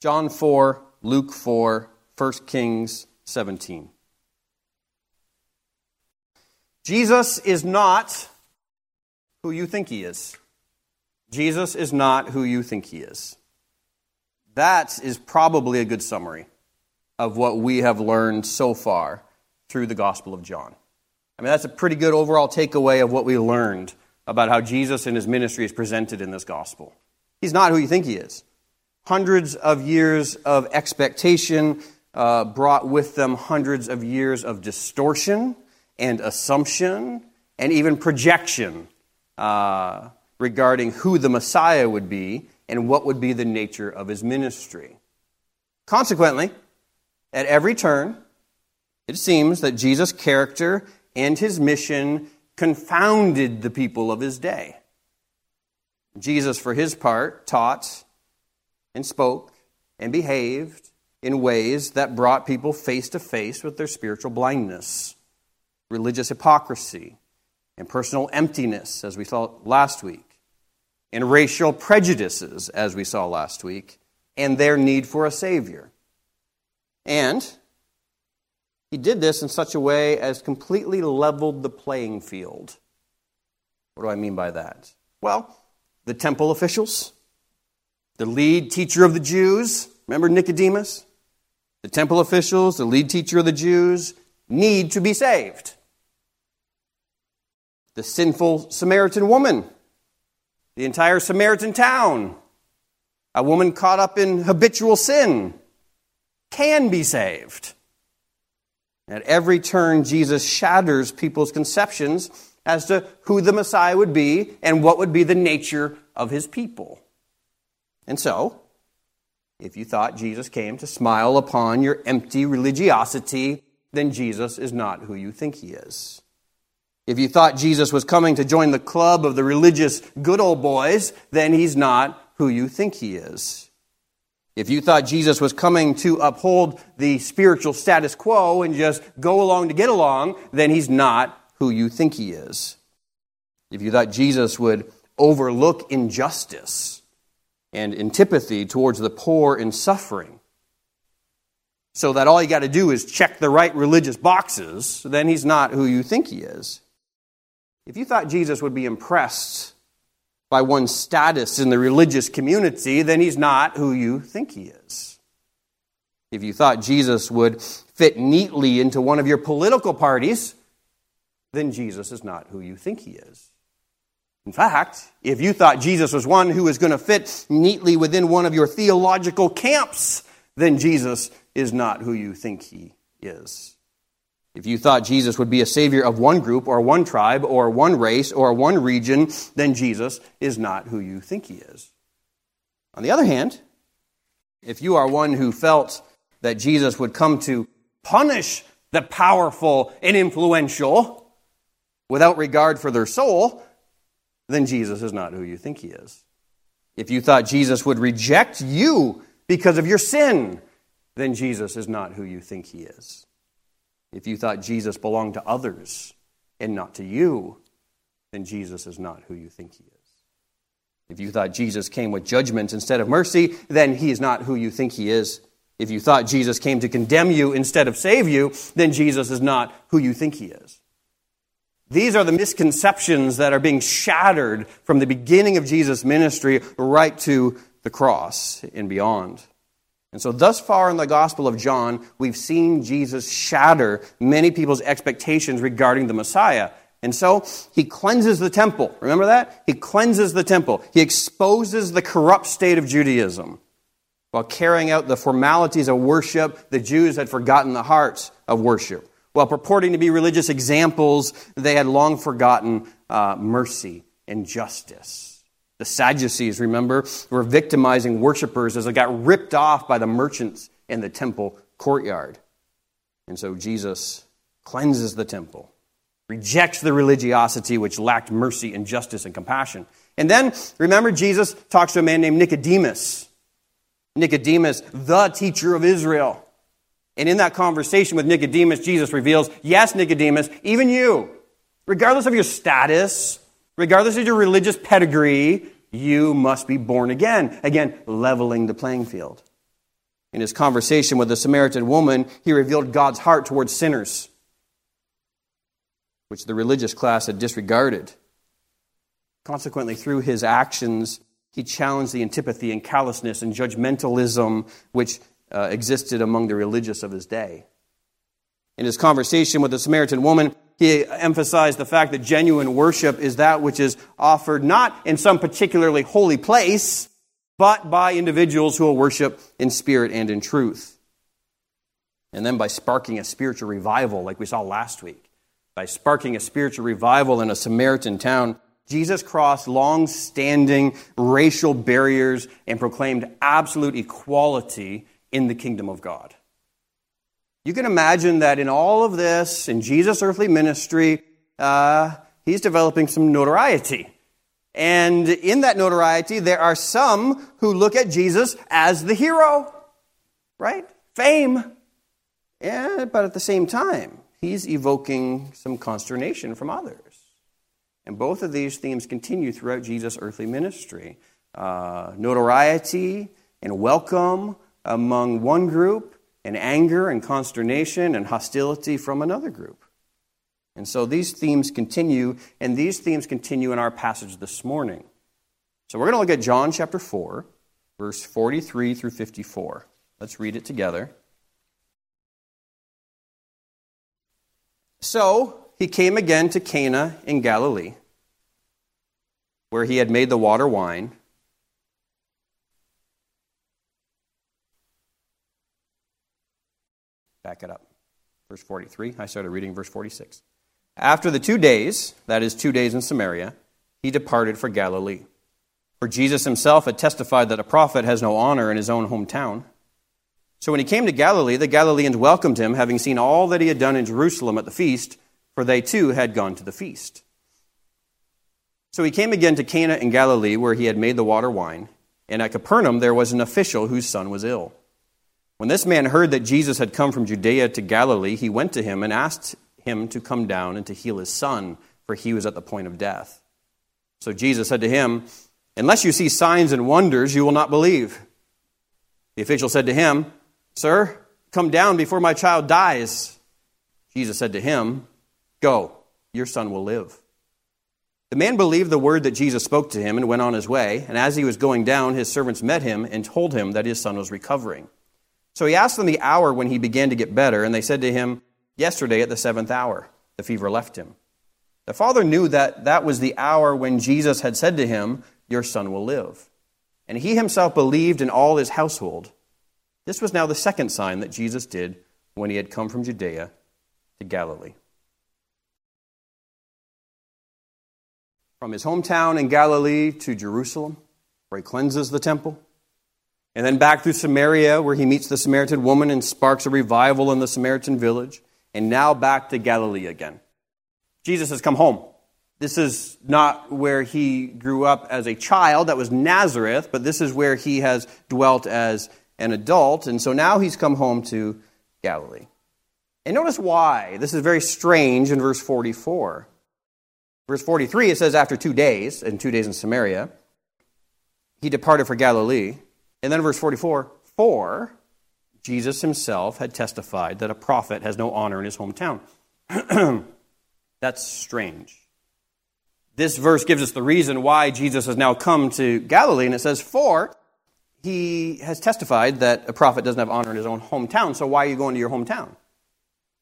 John 4, Luke 4, 1 Kings 17. Jesus is not who you think he is. Jesus is not who you think he is. That is probably a good summary of what we have learned so far through the Gospel of John. I mean, that's a pretty good overall takeaway of what we learned about how Jesus and his ministry is presented in this gospel. He's not who you think he is. Hundreds of years of expectation brought with them hundreds of years of distortion and assumption and even projection regarding who the Messiah would be and what would be the nature of his ministry. Consequently, at every turn, it seems that Jesus' character and his mission confounded the people of his day. Jesus, for his part, taught and spoke and behaved in ways that brought people face to face with their spiritual blindness, religious hypocrisy, and personal emptiness, as we saw last week, and racial prejudices, as we saw last week, and their need for a Savior. And he did this in such a way as completely leveled the playing field. What do I mean by that? Well, the temple officials, the lead teacher of the Jews, remember Nicodemus? The temple officials, the lead teacher of the Jews, need to be saved. The sinful Samaritan woman, the entire Samaritan town, a woman caught up in habitual sin, can be saved. At every turn, Jesus shatters people's conceptions as to who the Messiah would be and what would be the nature of his people. And so, if you thought Jesus came to smile upon your empty religiosity, then Jesus is not who you think he is. If you thought Jesus was coming to join the club of the religious good old boys, then he's not who you think he is. If you thought Jesus was coming to uphold the spiritual status quo and just go along to get along, then he's not who you think he is. If you thought Jesus would overlook injustice and antipathy towards the poor and suffering, so that all you got to do is check the right religious boxes, then he's not who you think he is. If you thought Jesus would be impressed by one's status in the religious community, then he's not who you think he is. If you thought Jesus would fit neatly into one of your political parties, then Jesus is not who you think he is. In fact, if you thought Jesus was one who was going to fit neatly within one of your theological camps, then Jesus is not who you think he is. If you thought Jesus would be a savior of one group or one tribe or one race or one region, then Jesus is not who you think he is. On the other hand, if you are one who felt that Jesus would come to punish the powerful and influential without regard for their soul, then Jesus is not who you think he is. If you thought Jesus would reject you because of your sin, then Jesus is not who you think he is. If you thought Jesus belonged to others and not to you, then Jesus is not who you think he is. If you thought Jesus came with judgment instead of mercy, then he is not who you think he is. If you thought Jesus came to condemn you instead of save you, then Jesus is not who you think he is. These are the misconceptions that are being shattered from the beginning of Jesus' ministry right to the cross and beyond. And so thus far in the Gospel of John, we've seen Jesus shatter many people's expectations regarding the Messiah. And so he cleanses the temple. Remember that? He cleanses the temple. He exposes the corrupt state of Judaism while carrying out the formalities of worship. The Jews had forgotten the heart of worship. While purporting to be religious examples, they had long forgotten mercy and justice. The Sadducees, remember, were victimizing worshipers as they got ripped off by the merchants in the temple courtyard. And so Jesus cleanses the temple, rejects the religiosity which lacked mercy and justice and compassion. And then, remember, Jesus talks to a man named Nicodemus. Nicodemus, the teacher of Israel. And in that conversation with Nicodemus, Jesus reveals, yes, Nicodemus, even you, regardless of your status, regardless of your religious pedigree, you must be born again. Again, leveling the playing field. In his conversation with the Samaritan woman, he revealed God's heart towards sinners, which the religious class had disregarded. Consequently, through his actions, he challenged the antipathy and callousness and judgmentalism which existed among the religious of his day. In his conversation with the Samaritan woman, he emphasized the fact that genuine worship is that which is offered not in some particularly holy place, but by individuals who will worship in spirit and in truth. And then by sparking a spiritual revival, like we saw last week, by sparking a spiritual revival in a Samaritan town, Jesus crossed long-standing racial barriers and proclaimed absolute equality in the kingdom of God. You can imagine that in all of this, in Jesus' earthly ministry, he's developing some notoriety. And in that notoriety, there are some who look at Jesus as the hero, right? Fame. Yeah, but at the same time, he's evoking some consternation from others. And both of these themes continue throughout Jesus' earthly ministry. Notoriety and welcome among one group, and anger and consternation and hostility from another group. And so these themes continue, and these themes continue in our passage this morning. So we're going to look at John chapter 4, verse 43 through 54. Let's read it together. So he came again to Cana in Galilee, where he had made the water wine. Back it up. Verse 43, I started reading verse 46. After the 2 days, that is 2 days in Samaria, he departed for Galilee. For Jesus himself had testified that a prophet has no honor in his own hometown. So when he came to Galilee, the Galileans welcomed him, having seen all that he had done in Jerusalem at the feast, for they too had gone to the feast. So he came again to Cana in Galilee, where he had made the water wine, and at Capernaum there was an official whose son was ill. When this man heard that Jesus had come from Judea to Galilee, he went to him and asked him to come down and to heal his son, for he was at the point of death. So Jesus said to him, "Unless you see signs and wonders, you will not believe." The official said to him, "Sir, come down before my child dies." Jesus said to him, "Go, your son will live." The man believed the word that Jesus spoke to him and went on his way, and as he was going down, his servants met him and told him that his son was recovering. So he asked them the hour when he began to get better, and they said to him, "Yesterday at the 7th hour, the fever left him." The father knew that that was the hour when Jesus had said to him, "Your son will live." And he himself believed in all his household. This was now the second sign that Jesus did when he had come from Judea to Galilee. From his hometown in Galilee to Jerusalem, where he cleanses the temple, and then back through Samaria, where he meets the Samaritan woman and sparks a revival in the Samaritan village. And now back to Galilee again. Jesus has come home. This is not where he grew up as a child. That was Nazareth. But this is where he has dwelt as an adult. And so now he's come home to Galilee. And notice why. This is very strange in verse 44. Verse 43, it says, after 2 days, and 2 days in Samaria, he departed for Galilee. And then verse 44, for Jesus himself had testified that a prophet has no honor in his hometown. That's strange. This verse gives us the reason why Jesus has now come to Galilee, and it says, for he has testified that a prophet doesn't have honor in his own hometown, so why are you going to your hometown?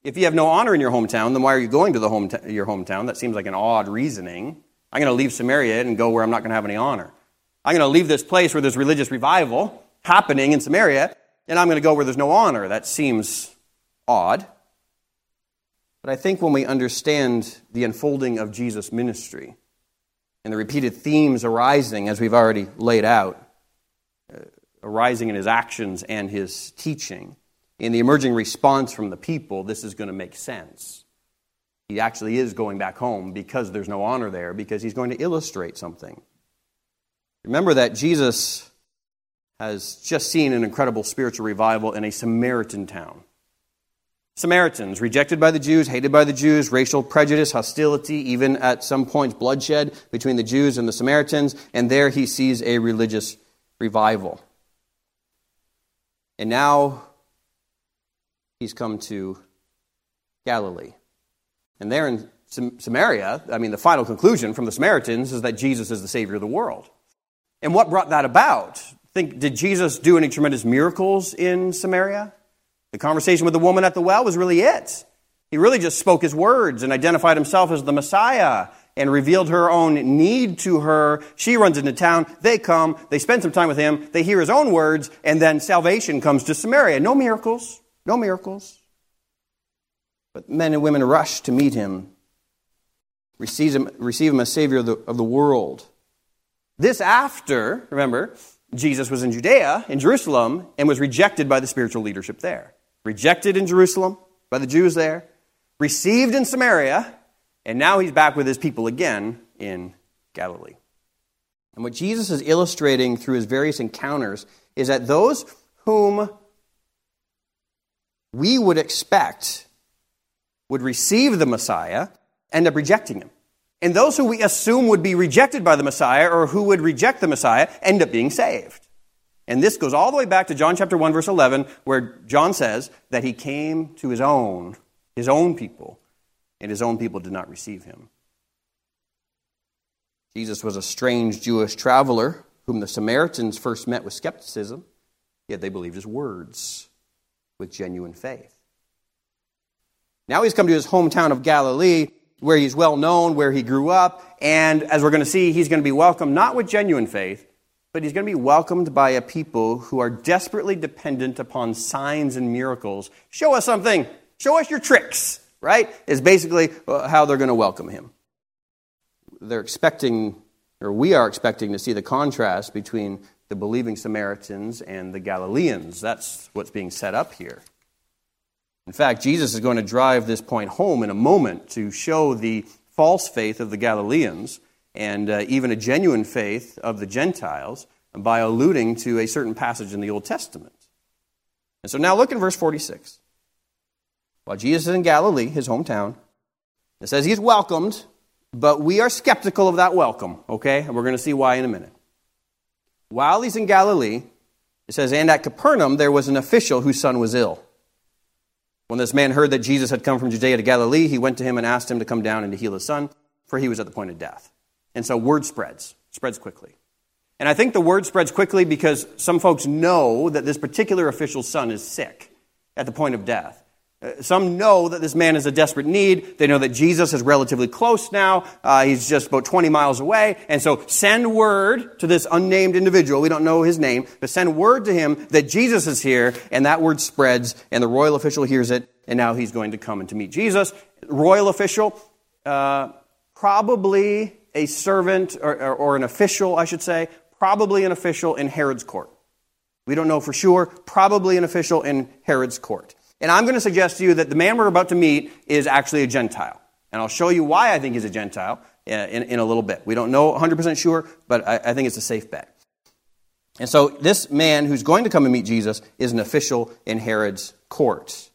If you have no honor in your hometown, then why are you going to your hometown? That seems like an odd reasoning. I'm going to leave Samaria and go where I'm not going to have any honor. I'm going to leave this place where there's religious revival happening in Samaria, and I'm going to go where there's no honor. That seems odd. But I think when we understand the unfolding of Jesus' ministry and the repeated themes arising, as we've already laid out, arising in his actions and his teaching, in the emerging response from the people, this is going to make sense. He actually is going back home because there's no honor there, because he's going to illustrate something. Remember that Jesus has just seen an incredible spiritual revival in a Samaritan town. Samaritans, rejected by the Jews, hated by the Jews, racial prejudice, hostility, even at some points bloodshed between the Jews and the Samaritans, and there he sees a religious revival. And now he's come to Galilee. And there in Samaria, the final conclusion from the Samaritans is that Jesus is the Savior of the world. And what brought that about? Did Jesus do any tremendous miracles in Samaria? The conversation with the woman at the well was really it. He really just spoke his words and identified himself as the Messiah and revealed her own need to her. She runs into town. They come. They spend some time with him. They hear his own words. And then salvation comes to Samaria. No miracles. No miracles. But men and women rush to meet him, receive him as Savior of the world. This after, remember, Jesus was in Judea, in Jerusalem, and was rejected by the spiritual leadership there. Rejected in Jerusalem by the Jews there. Received in Samaria. And now he's back with his people again in Galilee. And what Jesus is illustrating through his various encounters is that those whom we would expect would receive the Messiah end up rejecting him. And those who we assume would be rejected by the Messiah or who would reject the Messiah end up being saved. And this goes all the way back to John chapter 1, verse 11, where John says that he came to his own people, and his own people did not receive him. Jesus was a strange Jewish traveler whom the Samaritans first met with skepticism, yet they believed his words with genuine faith. Now he's come to his hometown of Galilee, where he's well known, where he grew up, and as we're going to see, he's going to be welcomed not with genuine faith, but he's going to be welcomed by a people who are desperately dependent upon signs and miracles. Show us something. Show us your tricks, right? Is basically how they're going to welcome him. We are expecting to see the contrast between the believing Samaritans and the Galileans. That's what's being set up here. In fact, Jesus is going to drive this point home in a moment to show the false faith of the Galileans and even a genuine faith of the Gentiles by alluding to a certain passage in the Old Testament. And so now look in verse 46. While Jesus is in Galilee, his hometown, it says he's welcomed, but we are skeptical of that welcome, okay? And we're going to see why in a minute. While he's in Galilee, it says, and at Capernaum there was an official whose son was ill. When this man heard that Jesus had come from Judea to Galilee, he went to him and asked him to come down and to heal his son, for he was at the point of death. And so word spreads quickly. And I think the word spreads quickly because some folks know that this particular official's son is sick at the point of death. Some know that this man is a desperate need. They know that Jesus is relatively close now. He's just about 20 miles away. And so send word to this unnamed individual. We don't know his name, but send word to him that Jesus is here, and that word spreads, and the royal official hears it, and now he's going to come and to meet Jesus. Royal official, probably a servant or an official, I should say, probably an official in Herod's court. We don't know for sure, probably an official in Herod's court. And I'm going to suggest to you that the man we're about to meet is actually a Gentile. And I'll show you why I think he's a Gentile in a little bit. We don't know 100% sure, but I think it's a safe bet. And so this man who's going to come and meet Jesus is an official in Herod's court.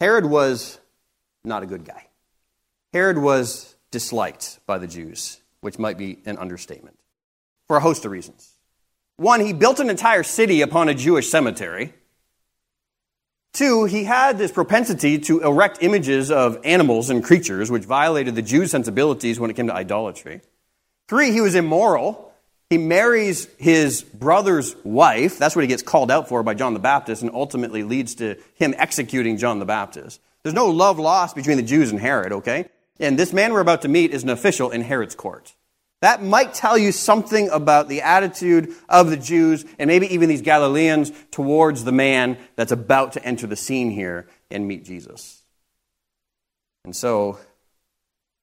Herod was not a good guy. Herod was disliked by the Jews, which might be an understatement, for a host of reasons. One, he built an entire city upon a Jewish cemetery. Two, he had this propensity to erect images of animals and creatures, which violated the Jews' sensibilities when it came to idolatry. Three, he was immoral. He marries his brother's wife. That's what he gets called out for by John the Baptist, and ultimately leads to him executing John the Baptist. There's no love lost between the Jews and Herod, okay? And this man we're about to meet is an official in Herod's court. That might tell you something about the attitude of the Jews and maybe even these Galileans towards the man that's about to enter the scene here and meet Jesus. And so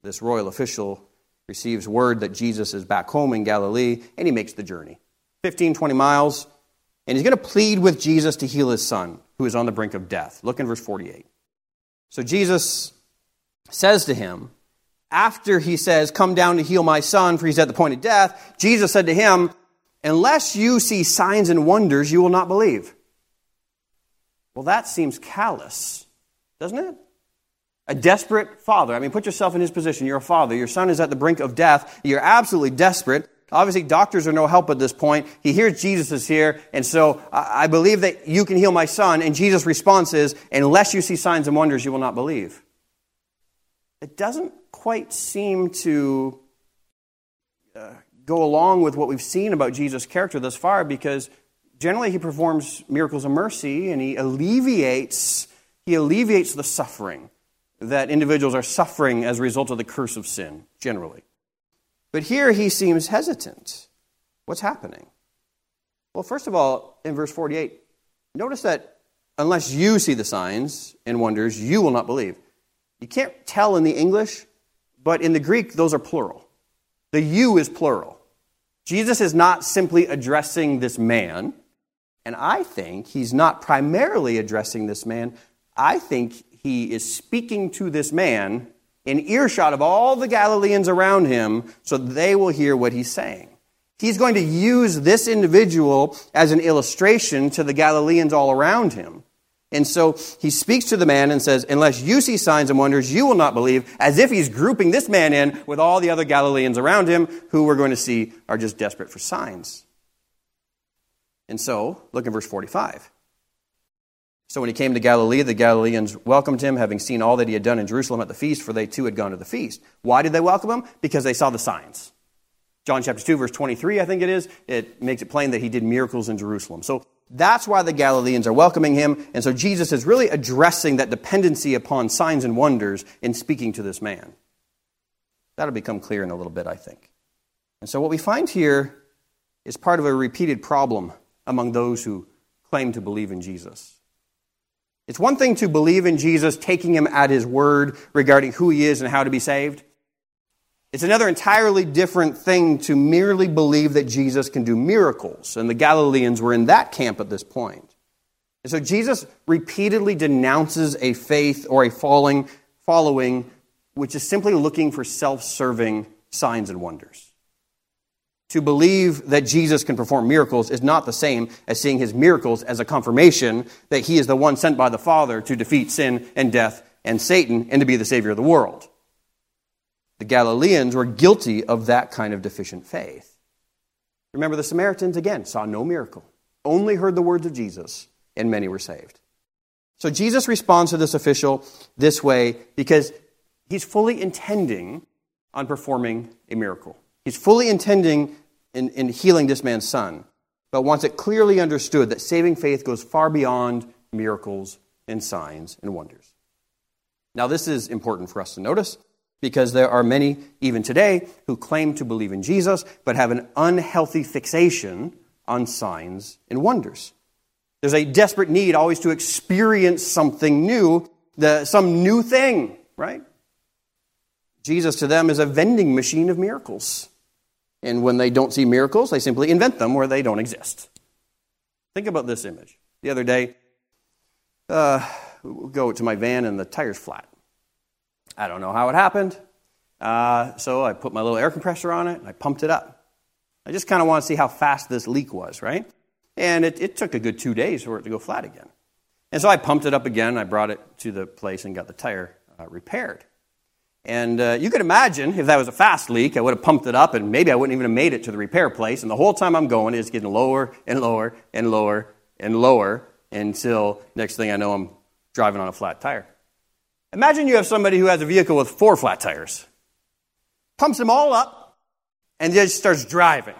this royal official receives word that Jesus is back home in Galilee, and he makes the journey, 15, 20 miles, and he's going to plead with Jesus to heal his son, who is on the brink of death. Look in verse 48. So Jesus says to him, after he says, come down to heal my son, for he's at the point of death, Jesus said to him, unless you see signs and wonders, you will not believe. Well, that seems callous, doesn't it? A desperate father. Put yourself in his position. You're a father. Your son is at the brink of death. You're absolutely desperate. Obviously, doctors are no help at this point. He hears Jesus is here, and so I believe that you can heal my son. And Jesus' response is, unless you see signs and wonders, you will not believe. It doesn't quite seem to go along with what we've seen about Jesus' character thus far, because generally he performs miracles of mercy, and he alleviates the suffering that individuals are suffering as a result of the curse of sin, generally. But here he seems hesitant. What's happening? Well, first of all, in verse 48, notice that unless you see the signs and wonders, you will not believe. You can't tell in the English, but in the Greek, those are plural. The you is plural. Jesus is not simply addressing this man, and I think he's not primarily addressing this man. I think he is speaking to this man in earshot of all the Galileans around him, so they will hear what he's saying. He's going to use this individual as an illustration to the Galileans all around him. And so he speaks to the man and says, unless you see signs and wonders, you will not believe, as if he's grouping this man in with all the other Galileans around him, who we're going to see are just desperate for signs. And so, look at verse 45. So when he came to Galilee, the Galileans welcomed him, having seen all that he had done in Jerusalem at the feast, for they too had gone to the feast. Why did they welcome him? Because they saw the signs. John chapter 2, verse 23, I think it is, it makes it plain that he did miracles in Jerusalem. So that's why the Galileans are welcoming him. And so Jesus is really addressing that dependency upon signs and wonders in speaking to this man. That'll become clear in a little bit, I think. And so what we find here is part of a repeated problem among those who claim to believe in Jesus. It's one thing to believe in Jesus, taking him at his word regarding who he is and how to be saved. It's another entirely different thing to merely believe that Jesus can do miracles. And the Galileans were in that camp at this point. And so Jesus repeatedly denounces a faith or a following, which is simply looking for self-serving signs and wonders. To believe that Jesus can perform miracles is not the same as seeing his miracles as a confirmation that he is the one sent by the Father to defeat sin and death and Satan and to be the Savior of the world. The Galileans were guilty of that kind of deficient faith. Remember, the Samaritans, again, saw no miracle, only heard the words of Jesus, and many were saved. So Jesus responds to this official this way because he's fully intending on performing a miracle. He's fully intending in healing this man's son, but wants it clearly understood that saving faith goes far beyond miracles and signs and wonders. Now, this is important for us to notice, because there are many, even today, who claim to believe in Jesus, but have an unhealthy fixation on signs and wonders. There's a desperate need always to experience something new, some new thing, right? Jesus to them is a vending machine of miracles. And when they don't see miracles, they simply invent them where they don't exist. Think about this image. The other day, go to my van and the tire's flat. I don't know how it happened. So I put my little air compressor on it and I pumped it up. I just kind of want to see how fast this leak was, right? And it took a good 2 days for it to go flat again. And so I pumped it up again. I brought it to the place and got the tire repaired. And you could imagine if that was a fast leak, I would have pumped it up and maybe I wouldn't even have made it to the repair place. And the whole time I'm going, it's getting lower and lower and lower and lower until next thing I know, I'm driving on a flat tire. Imagine you have somebody who has a vehicle with 4 flat tires, pumps them all up, and just starts driving.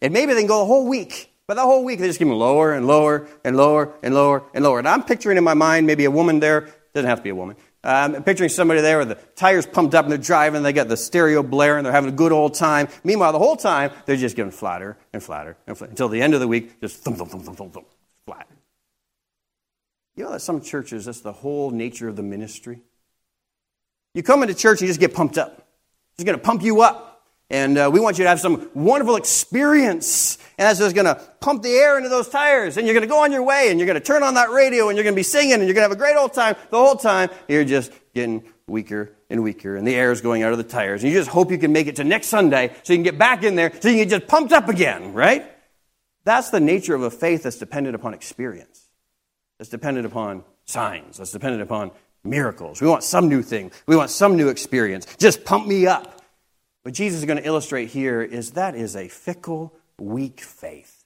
And maybe they can go the whole week. But the whole week, they just keep them lower and lower and lower and lower and lower. And I'm picturing in my mind maybe a woman there. Doesn't have to be a woman. I'm picturing somebody there with the tires pumped up and they're driving, they got the stereo blaring, they're having a good old time. Meanwhile, the whole time, they're just getting flatter and flatter and flatter. Until the end of the week, just thump, thump, thump, thump, thump, thump, flat. You know that some churches, that's the whole nature of the ministry. You come into church, you just get pumped up. It's going to pump you up. And we want you to have some wonderful experience. And that's just going to pump the air into those tires. And you're going to go on your way. And you're going to turn on that radio. And you're going to be singing. And you're going to have a great old time. The whole time, you're just getting weaker and weaker. And the air is going out of the tires. And you just hope you can make it to next Sunday so you can get back in there so you can get just pumped up again, right? That's the nature of a faith that's dependent upon experience. That's dependent upon signs. That's dependent upon miracles. We want some new thing. We want some new experience. Just pump me up. What Jesus is going to illustrate here is that is a fickle, weak faith.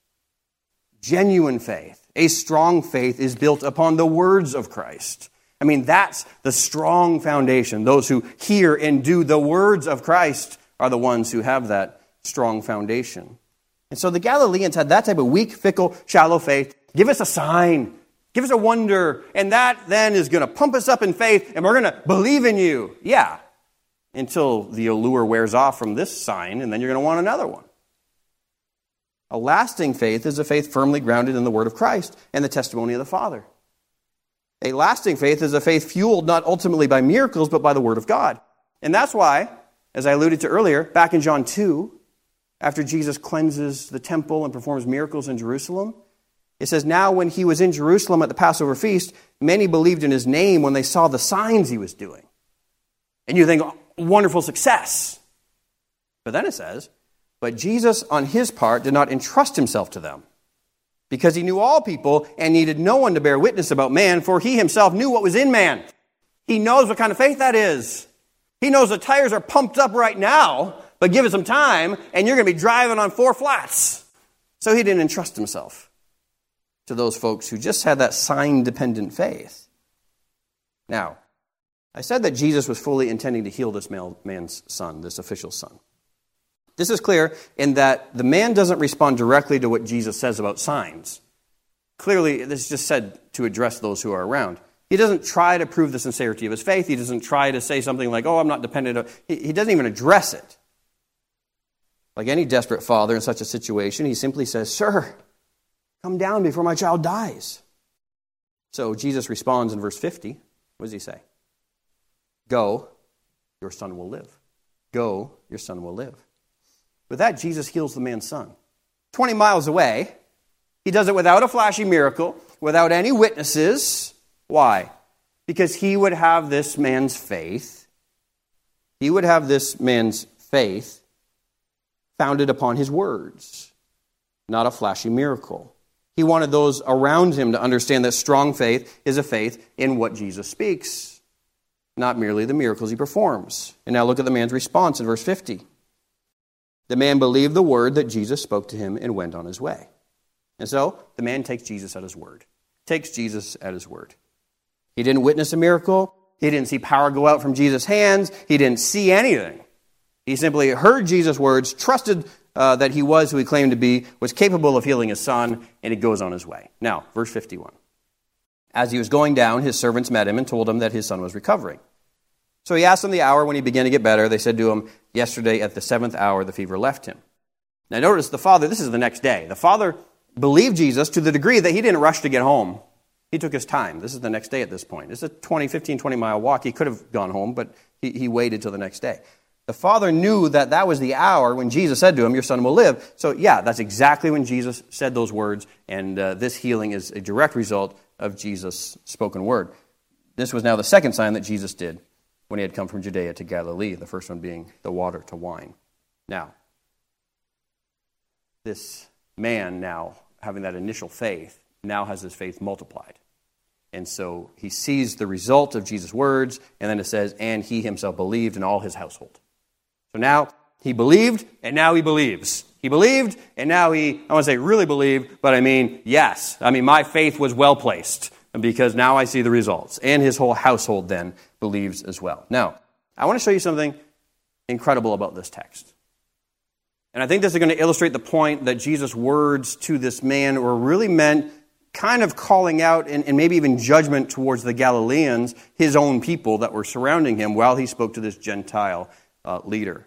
Genuine faith, a strong faith, is built upon the words of Christ. I mean, that's the strong foundation. Those who hear and do the words of Christ are the ones who have that strong foundation. And so the Galileans had that type of weak, fickle, shallow faith. Give us a sign. Give us a wonder. And that then is going to pump us up in faith, and we're going to believe in you. Yeah, until the allure wears off from this sign, and then you're going to want another one. A lasting faith is a faith firmly grounded in the word of Christ and the testimony of the Father. A lasting faith is a faith fueled not ultimately by miracles, but by the word of God. And that's why, as I alluded to earlier, back in John 2, after Jesus cleanses the temple and performs miracles in Jerusalem, it says, "Now when he was in Jerusalem at the Passover feast, many believed in his name when they saw the signs he was doing." And you think, oh, wonderful success. But then it says, "But Jesus, on his part, did not entrust himself to them, because he knew all people and needed no one to bear witness about man, for he himself knew what was in man." He knows what kind of faith that is. He knows the tires are pumped up right now, but give it some time, and you're going to be driving on four flats. So he didn't entrust himself to those folks who just had that sign-dependent faith. Now, I said that Jesus was fully intending to heal this man's son, this official's son. This is clear in that the man doesn't respond directly to what Jesus says about signs. Clearly, this is just said to address those who are around. He doesn't try to prove the sincerity of his faith. He doesn't try to say something like, "Oh, I'm not dependent on..." He doesn't even address it. Like any desperate father in such a situation, he simply says, "Sir, come down before my child dies." So Jesus responds in verse 50. What does he say? "Go, your son will live. Go, your son will live." With that, Jesus heals the man's son. 20 miles away, he does it without a flashy miracle, without any witnesses. Why? Because he would have this man's faith. He would have this man's faith founded upon his words, not a flashy miracle. He wanted those around him to understand that strong faith is a faith in what Jesus speaks, not merely the miracles he performs. And now look at the man's response in verse 50. The man believed the word that Jesus spoke to him and went on his way. And so the man takes Jesus at his word. Takes Jesus at his word. He didn't witness a miracle. He didn't see power go out from Jesus' hands. He didn't see anything. He simply heard Jesus' words, trusted that he was who he claimed to be, was capable of healing his son, and he goes on his way. Now, verse 51. As he was going down, his servants met him and told him that his son was recovering. So he asked them the hour when he began to get better. They said to him, "Yesterday at the seventh hour, the fever left him." Now notice the father, this is the next day. The father believed Jesus to the degree that he didn't rush to get home. He took his time. This is the next day at this point. It's a 15, 20-mile walk. He could have gone home, but he waited till the next day. The father knew that that was the hour when Jesus said to him, "Your son will live." So yeah, that's exactly when Jesus said those words, and this healing is a direct result of Jesus' spoken word. This was now the second sign that Jesus did when he had come from Judea to Galilee, the first one being the water to wine. Now, this man now, having that initial faith, now has his faith multiplied. And so he sees the result of Jesus' words, and then it says, and he himself believed in all his household. So now he believed, and now he believes. He believed, and now he, I want to say really believed, but I mean, yes. I mean, my faith was well-placed, because now I see the results. And his whole household then believes as well. Now, I want to show you something incredible about this text. And I think this is going to illustrate the point that Jesus' words to this man were really meant kind of calling out and maybe even judgment towards the Galileans, his own people that were surrounding him while he spoke to this Gentile leader.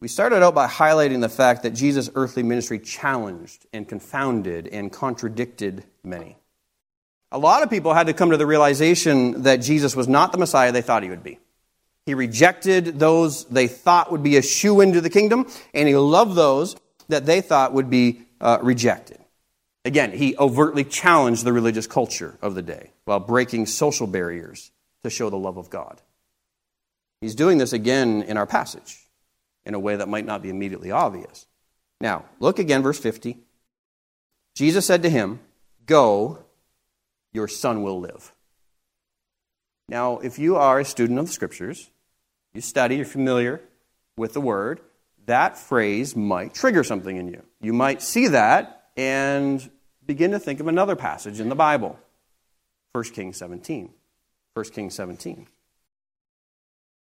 We started out by highlighting the fact that Jesus' earthly ministry challenged and confounded and contradicted many. A lot of people had to come to the realization that Jesus was not the Messiah they thought he would be. He rejected those they thought would be a shoo-in to the kingdom, and he loved those that they thought would be rejected. Again, he overtly challenged the religious culture of the day while breaking social barriers to show the love of God. He's doing this again in our passage, in a way that might not be immediately obvious. Now, look again, verse 50. Jesus said to him, "Go, your son will live." Now, if you are a student of the Scriptures, you study, you're familiar with the word, that phrase might trigger something in you. You might see that and begin to think of another passage in the Bible. 1 Kings 17.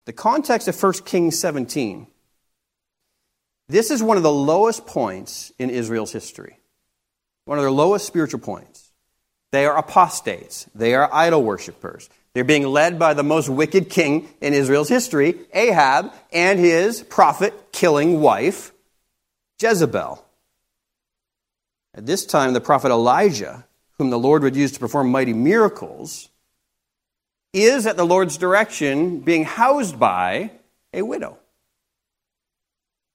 The context of 1 Kings 17, this is one of the lowest points in Israel's history. One of their lowest spiritual points. They are apostates. They are idol worshipers. They're being led by the most wicked king in Israel's history, Ahab, and his prophet-killing wife, Jezebel. At this time, the prophet Elijah, whom the Lord would use to perform mighty miracles, is at the Lord's direction being housed by a widow,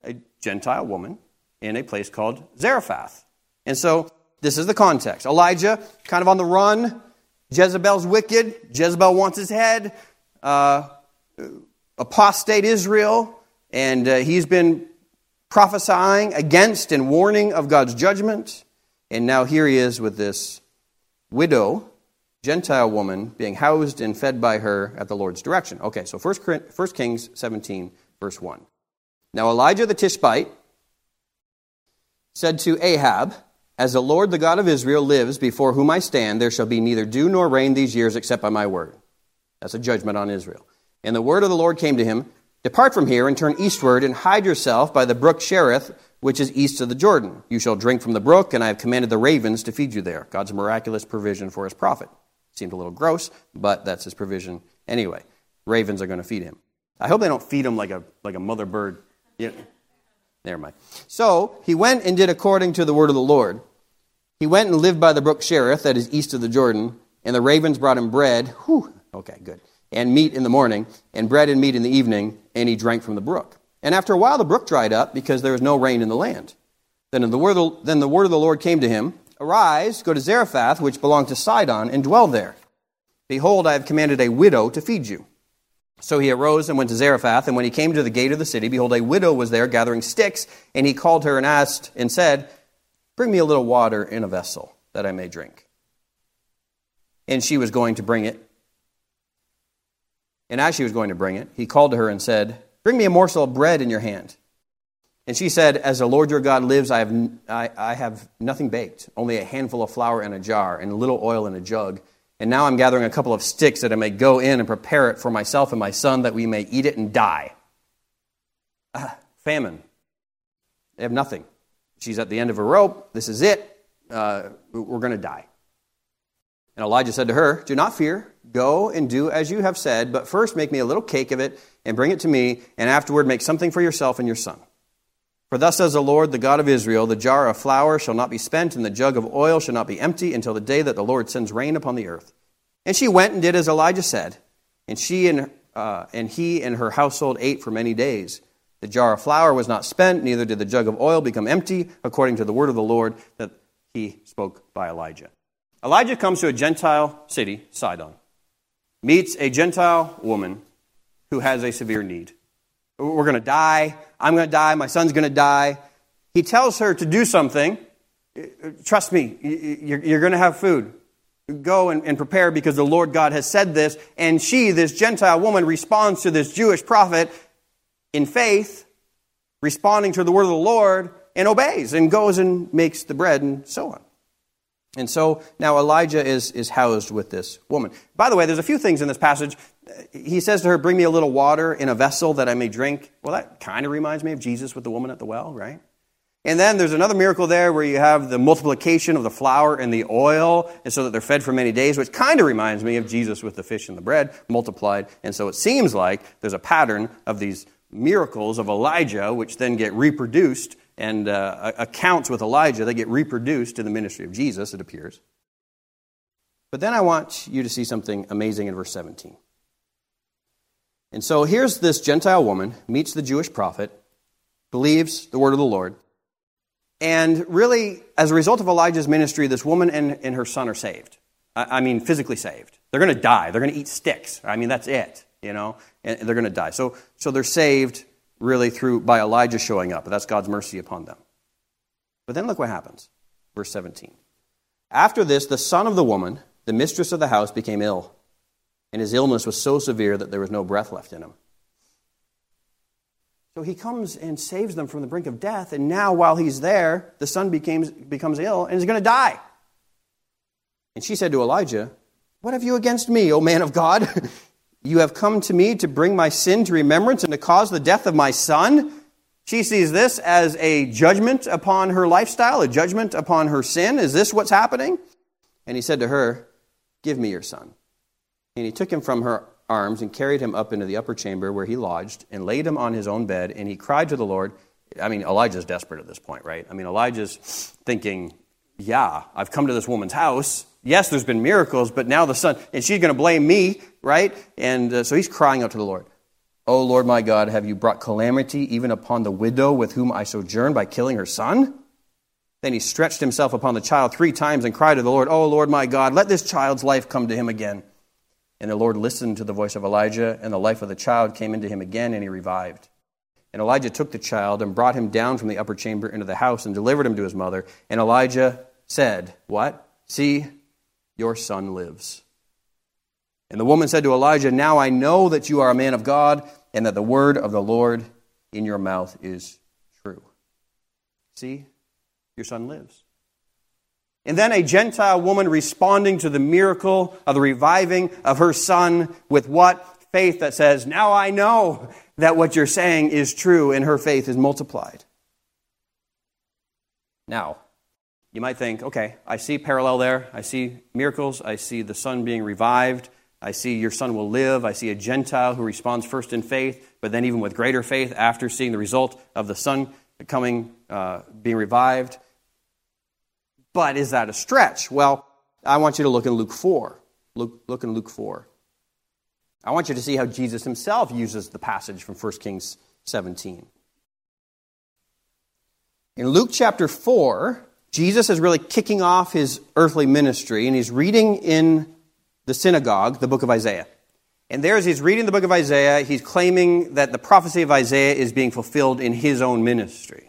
a Gentile woman in a place called Zarephath. And so this is the context. Elijah kind of on the run. Jezebel's wicked. Jezebel wants his head. Apostate Israel. And he's been prophesying against and warning of God's judgment. And now here he is with this widow, Gentile woman, being housed and fed by her at the Lord's direction. Okay, so 1 Kings 17, verse 1. Now Elijah the Tishbite said to Ahab, "As the Lord, the God of Israel, lives before whom I stand, there shall be neither dew nor rain these years except by my word." That's a judgment on Israel. And the word of the Lord came to him, "Depart from here and turn eastward and hide yourself by the brook Cherith, which is east of the Jordan. You shall drink from the brook, and I have commanded the ravens to feed you there." God's miraculous provision for his prophet. Seemed a little gross, but that's his provision anyway. Ravens are going to feed him. I hope they don't feed him like a mother bird. You know. Never mind. So he went and did according to the word of the Lord. He went and lived by the brook Cherith, that is east of the Jordan, and the ravens brought him bread, and meat in the morning, and bread and meat in the evening, and he drank from the brook. And after a while the brook dried up, because there was no rain in the land. Then the word of the Lord came to him, "Arise, go to Zarephath, which belonged to Sidon, and dwell there. Behold, I have commanded a widow to feed you." So he arose and went to Zarephath, and when he came to the gate of the city, behold, a widow was there gathering sticks, and he called her and asked and said, "Bring me a little water in a vessel, that I may drink." And she was going to bring it. And as she was going to bring it, he called to her and said, "Bring me a morsel of bread in your hand." And she said, "As the Lord your God lives, I have nothing baked, only a handful of flour in a jar, and a little oil in a jug. And now I'm gathering a couple of sticks that I may go in and prepare it for myself and my son, that we may eat it and die." Famine. They have nothing. She's at the end of her rope. This is it. We're going to die. And Elijah said to her, "Do not fear. Go and do as you have said, but first make me a little cake of it and bring it to me, and afterward make something for yourself and your son. For thus says the Lord, the God of Israel, the jar of flour shall not be spent, and the jug of oil shall not be empty until the day that the Lord sends rain upon the earth." And she went and did as Elijah said, and he and her household ate for many days. The jar of flour was not spent, neither did the jug of oil become empty, according to the word of the Lord that he spoke by Elijah. Elijah comes to a Gentile city, Sidon, meets a Gentile woman who has a severe need. "We're going to die. I'm going to die. My son's going to die." He tells her to do something. "Trust me, you're going to have food. Go and prepare, because the Lord God has said this." And she, this Gentile woman, responds to this Jewish prophet in faith, responding to the word of the Lord, and obeys and goes and makes the bread and so on. And so now Elijah is housed with this woman. By the way, there's a few things in this passage. He says to her, "Bring me a little water in a vessel that I may drink." Well, that kind of reminds me of Jesus with the woman at the well, right? And then there's another miracle there where you have the multiplication of the flour and the oil, and so that they're fed for many days, which kind of reminds me of Jesus with the fish and the bread multiplied. And so it seems like there's a pattern of these miracles of Elijah, which then get reproduced, and accounts with Elijah, they get reproduced in the ministry of Jesus, it appears. But then I want you to see something amazing in verse 17. And so here's this Gentile woman, meets the Jewish prophet, believes the word of the Lord, and really, as a result of Elijah's ministry, this woman and her son are saved. I mean, physically saved. They're going to die. They're going to eat sticks. I mean, that's it, you know, and they're going to die. So they're saved really by Elijah showing up. That's God's mercy upon them. But then look what happens. Verse 17. "After this, the son of the woman, the mistress of the house, became ill, and his illness was so severe that there was no breath left in him. So he comes and saves them from the brink of death, and now while he's there, the son becomes ill and is going to die. And she said to Elijah, "What have you against me, O man of God? You have come to me to bring my sin to remembrance and to cause the death of my son?" She sees this as a judgment upon her lifestyle, a judgment upon her sin. Is this what's happening? And he said to her, "Give me your son." And he took him from her arms and carried him up into the upper chamber where he lodged and laid him on his own bed. And he cried to the Lord. I mean, Elijah's desperate at this point, right? I mean, Elijah's thinking, yeah, I've come to this woman's house. Yes, there's been miracles, but now the son, and she's going to blame me, right? And so he's crying out to the Lord. "O Lord my God, have you brought calamity even upon the widow with whom I sojourn by killing her son?" Then he stretched himself upon the child 3 times and cried to the Lord, "O Lord my God, let this child's life come to him again." And the Lord listened to the voice of Elijah, and the life of the child came into him again, and he revived. And Elijah took the child and brought him down from the upper chamber into the house and delivered him to his mother. And Elijah said, what? "See, your son lives." And the woman said to Elijah, "Now I know that you are a man of God, and that the word of the Lord in your mouth is true." See, your son lives. And then a Gentile woman responding to the miracle of the reviving of her son with what? Faith that says, "Now I know that what you're saying is true," and her faith is multiplied. Now, you might think, okay, I see parallel there. I see miracles. I see the son being revived. I see your son will live. I see a Gentile who responds first in faith, but then even with greater faith after seeing the result of the son coming, being revived. But is that a stretch? Well, I want you to look in Luke 4. Look in Luke 4. I want you to see how Jesus himself uses the passage from 1 Kings 17. In Luke chapter 4, Jesus is really kicking off his earthly ministry, and he's reading in the synagogue the book of Isaiah. And there, as he's reading the book of Isaiah, he's claiming that the prophecy of Isaiah is being fulfilled in his own ministry.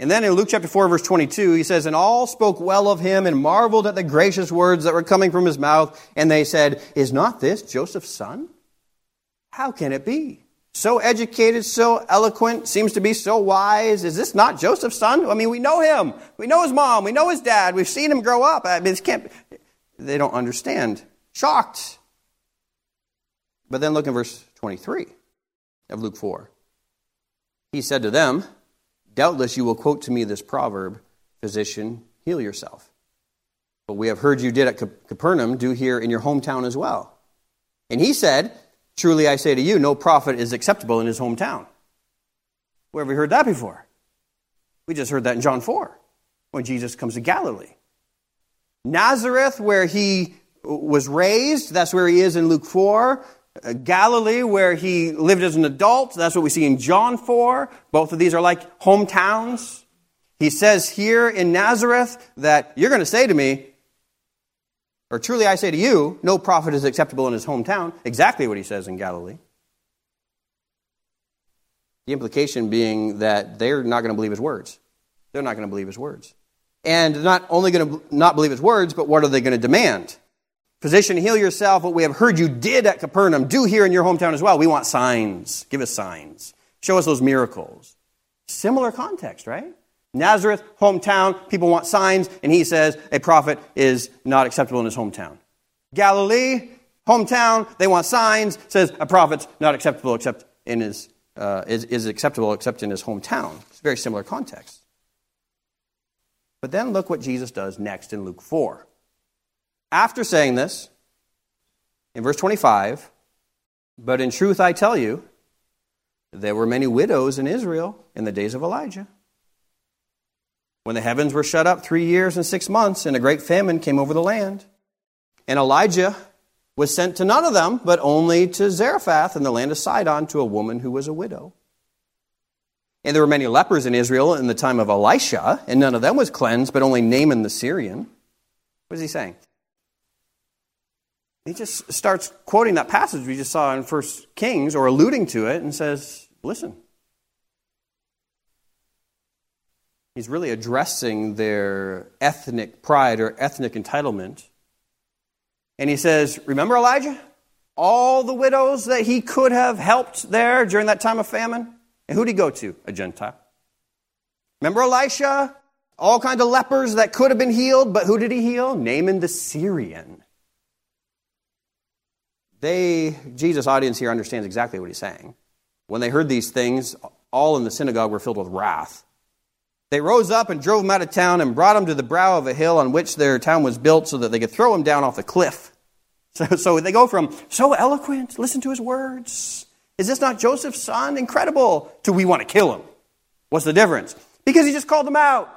And then in Luke chapter 4, verse 22, he says, "And all spoke well of him and marveled at the gracious words that were coming from his mouth. And they said, 'Is not this Joseph's son? How can it be? So educated, so eloquent, seems to be so wise. Is this not Joseph's son? I mean, we know him. We know his mom. We know his dad. We've seen him grow up.'" I mean, this can't be. They don't understand. Shocked. But then look in verse 23 of Luke 4. He said to them, "Doubtless you will quote to me this proverb, 'Physician, heal yourself. But we have heard you did at Capernaum, do here in your hometown as well.' And he said, 'Truly I say to you, no prophet is acceptable in his hometown.'" Where have we heard that before? We just heard that in John 4, when Jesus comes to Galilee. Nazareth, where he was raised, that's where he is in Luke 4. Galilee, where he lived as an adult. That's what we see in John 4. Both of these are like hometowns. He says here in Nazareth that you're going to say to me, or "Truly I say to you, no prophet is acceptable in his hometown." Exactly what he says in Galilee. The implication being that they're not going to believe his words. They're not going to believe his words. And not only going to not believe his words, but what are they going to demand? "Physician, heal yourself. What we have heard you did at Capernaum, do here in your hometown as well." We want signs. Give us signs. Show us those miracles. Similar context, right? Nazareth, hometown, people want signs, and he says a prophet is not acceptable in his hometown. Galilee, hometown, they want signs, says a prophet's not acceptable except in his is acceptable except in his hometown. It's a very similar context. But then look what Jesus does next in Luke 4. After saying this, in verse 25, "But in truth I tell you, there were many widows in Israel in the days of Elijah, when the heavens were shut up 3 years and 6 months, and a great famine came over the land. And Elijah was sent to none of them, but only to Zarephath in the land of Sidon, to a woman who was a widow. And there were many lepers in Israel in the time of Elisha, and none of them was cleansed, but only Naaman the Syrian." What is he saying? He just starts quoting that passage we just saw in 1 Kings, or alluding to it, and says, listen. He's really addressing their ethnic pride or ethnic entitlement. And he says, remember Elijah? all the widows that he could have helped there during that time of famine. And who did he go to? A Gentile. Remember Elisha? All kinds of lepers that could have been healed, but who did he heal? Naaman the Syrian. Jesus' audience here understands exactly what he's saying. When they heard these things, all in the synagogue were filled with wrath. They rose up and drove him out of town and brought him to the brow of a hill on which their town was built so that they could throw him down off the cliff. So they go from, so eloquent, listen to his words. Is this not Joseph's son? Incredible. To we want to kill him. What's the difference? Because he just called them out.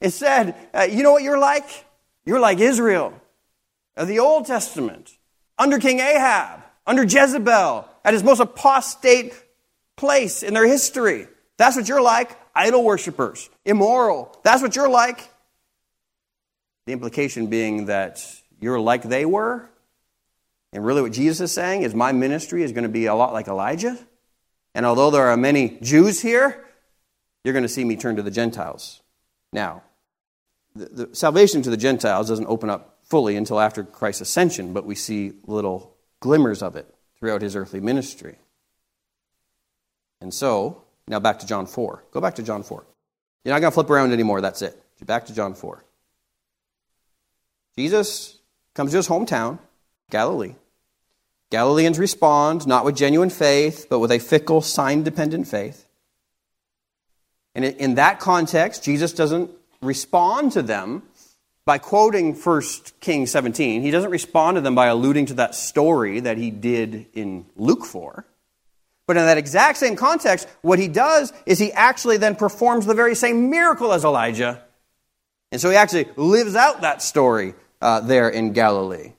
It said, you know what you're like? You're like Israel of the Old Testament, under King Ahab, under Jezebel, at his most apostate place in their history. That's what you're like, idol worshipers, immoral. That's what you're like. The implication being that you're like they were. And really what Jesus is saying is my ministry is going to be a lot like Elijah. And although there are many Jews here, you're going to see me turn to the Gentiles. Now, the salvation to the Gentiles doesn't open up fully until after Christ's ascension, but we see little glimmers of it throughout his earthly ministry. And so, now back to John 4. Go back to John 4. You're not going to flip around anymore, that's it. Back to John 4. Jesus comes to his hometown, Galilee. Galileans respond, not with genuine faith, but with a fickle, sign-dependent faith. And in that context, Jesus doesn't respond to them by quoting 1 Kings 17. He doesn't respond to them by alluding to that story that he did in Luke 4. But in that exact same context, what he does is he actually then performs the very same miracle as Elijah. And so he actually lives out that story there in Galilee.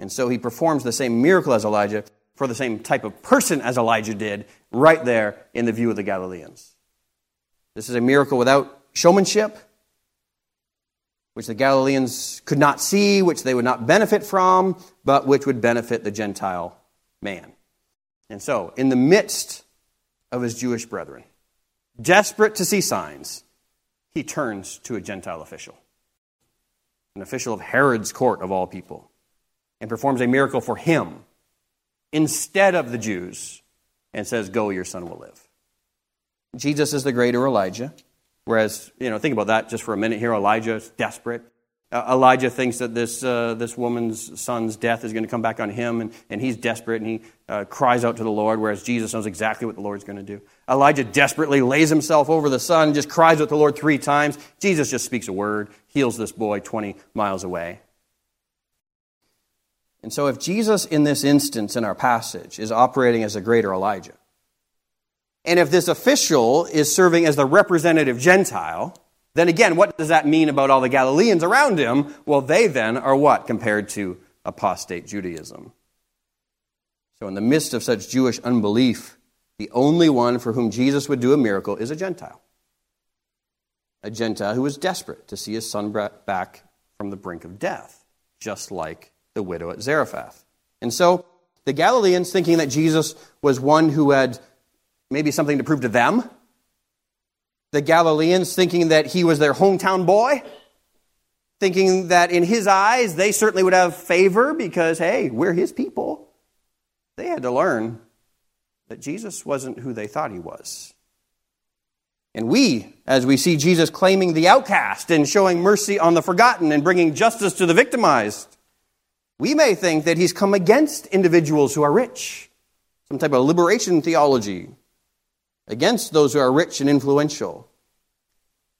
And so he performs the same miracle as Elijah for the same type of person as Elijah did right there in the view of the Galileans. This is a miracle without showmanship, which the Galileans could not see, which they would not benefit from, but which would benefit the Gentile man. And so, in the midst of his Jewish brethren, desperate to see signs, he turns to a Gentile official, an official of Herod's court of all people, and performs a miracle for him instead of the Jews and says, "Go, your son will live." Jesus is the greater Elijah, whereas, think about that just for a minute here. Elijah is desperate. Elijah thinks that this woman's son's death is going to come back on him, and he's desperate, and he cries out to the Lord, whereas Jesus knows exactly what the Lord's going to do. Elijah desperately lays himself over the son, just cries out to the Lord 3 times. Jesus just speaks a word, heals this boy 20 miles away. And so if Jesus in this instance in our passage is operating as a greater Elijah, and if this official is serving as the representative Gentile, then again, what does that mean about all the Galileans around him? Well, they then are what compared to apostate Judaism? So in the midst of such Jewish unbelief, the only one for whom Jesus would do a miracle is a Gentile. A Gentile who is desperate to see his son brought back from the brink of death, just like the widow at Zarephath. And so the Galileans, thinking that Jesus was one who had maybe something to prove to them. The Galileans thinking that he was their hometown boy, thinking that in his eyes they certainly would have favor because, hey, we're his people. They had to learn that Jesus wasn't who they thought he was. And we, as we see Jesus claiming the outcast and showing mercy on the forgotten and bringing justice to the victimized, we may think that he's come against individuals who are rich, some type of liberation theology, against those who are rich and influential.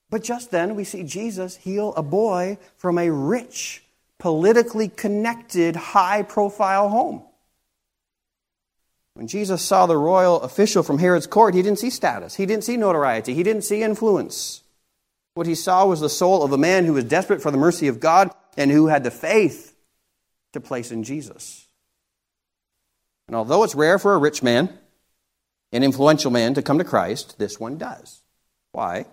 But just then we see Jesus heal a boy from a rich, politically connected, high-profile home. When Jesus saw the royal official from Herod's court, he didn't see status. He didn't see notoriety. He didn't see influence. What he saw was the soul of a man who was desperate for the mercy of God and who had the faith to place in Jesus. And although it's rare for a rich man, an influential man, to come to Christ, this one does. Why?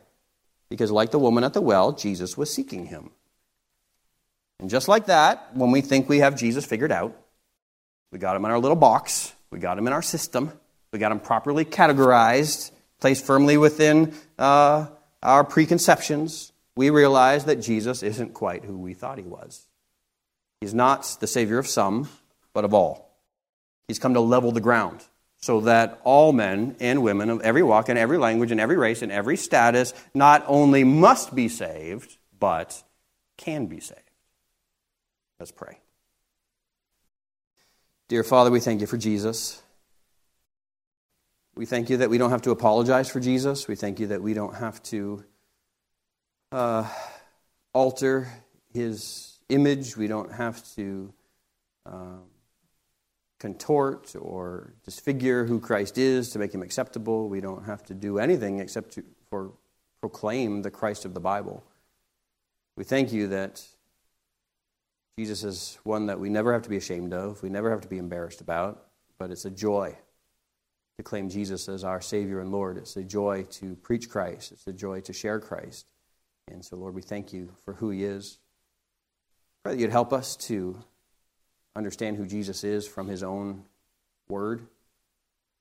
Because like the woman at the well, Jesus was seeking him. And just like that, when we think we have Jesus figured out, we got him in our little box, we got him in our system, we got him properly categorized, placed firmly within our preconceptions, we realize that Jesus isn't quite who we thought he was. He's not the Savior of some, but of all. He's come to level the ground so that all men and women of every walk and every language and every race and every status not only must be saved, but can be saved. Let's pray. Dear Father, we thank you for Jesus. We thank you that we don't have to apologize for Jesus. We thank you that we don't have to alter his image. We don't have to contort or disfigure who Christ is to make him acceptable. We don't have to do anything except to proclaim the Christ of the Bible. We thank you that Jesus is one that we never have to be ashamed of. We never have to be embarrassed about, but it's a joy to claim Jesus as our Savior and Lord. It's a joy to preach Christ. It's a joy to share Christ. And so, Lord, we thank you for who he is. Pray that you'd help us to understand who Jesus is from his own word.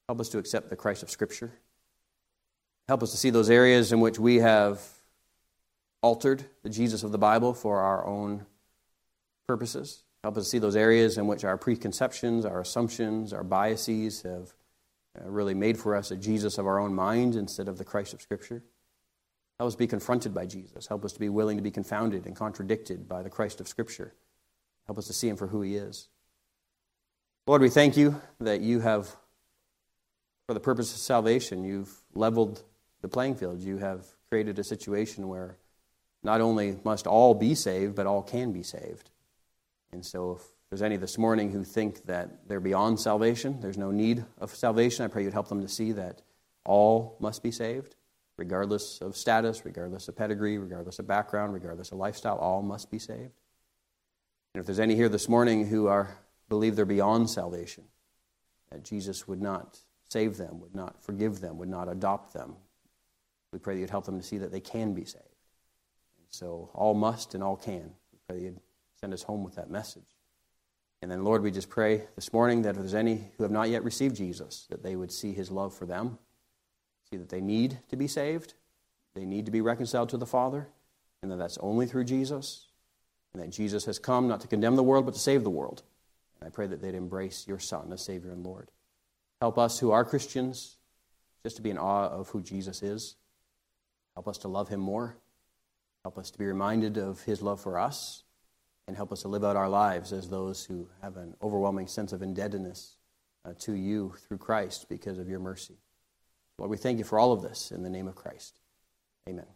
Help us to accept the Christ of Scripture. Help us to see those areas in which we have altered the Jesus of the Bible for our own purposes. Help us to see those areas in which our preconceptions, our assumptions, our biases have really made for us a Jesus of our own mind instead of the Christ of Scripture. Help us be confronted by Jesus. Help us to be willing to be confounded and contradicted by the Christ of Scripture. Help us to see him for who he is. Lord, we thank you that you have, for the purpose of salvation, you've leveled the playing field. You have created a situation where not only must all be saved, but all can be saved. And so if there's any this morning who think that they're beyond salvation, there's no need of salvation, I pray you'd help them to see that all must be saved, regardless of status, regardless of pedigree, regardless of background, regardless of lifestyle, all must be saved. And if there's any here this morning who believe they're beyond salvation, that Jesus would not save them, would not forgive them, would not adopt them, we pray that you'd help them to see that they can be saved. And so all must and all can. We pray that you'd send us home with that message. And then, Lord, we just pray this morning that if there's any who have not yet received Jesus, that they would see his love for them, see that they need to be saved, they need to be reconciled to the Father, and that that's only through Jesus, and that Jesus has come not to condemn the world, but to save the world. And I pray that they'd embrace your Son as Savior and Lord. Help us who are Christians just to be in awe of who Jesus is. Help us to love him more. Help us to be reminded of his love for us. And help us to live out our lives as those who have an overwhelming sense of indebtedness to you through Christ because of your mercy. Lord, we thank you for all of this in the name of Christ. Amen.